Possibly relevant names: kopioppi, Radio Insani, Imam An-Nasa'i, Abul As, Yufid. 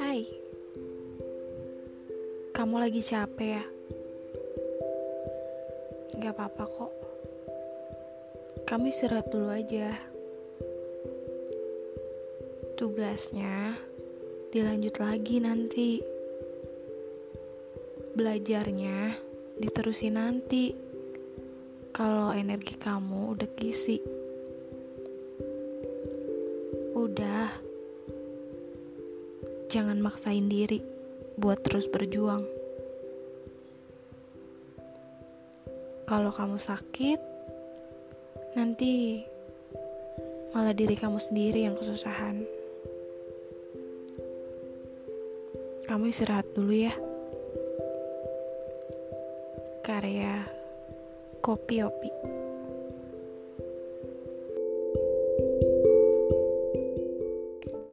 Hai, kamu lagi capek ya? Gak apa-apa kok, kamu istirahat dulu aja. Tugasnya dilanjut lagi nanti, belajarnya diterusin nanti kalau energi kamu udah kisi. Udah, jangan maksain diri buat terus berjuang. Kalau kamu sakit, nanti malah diri kamu sendiri yang kesusahan. Kamu istirahat dulu ya. Karya kopioppi.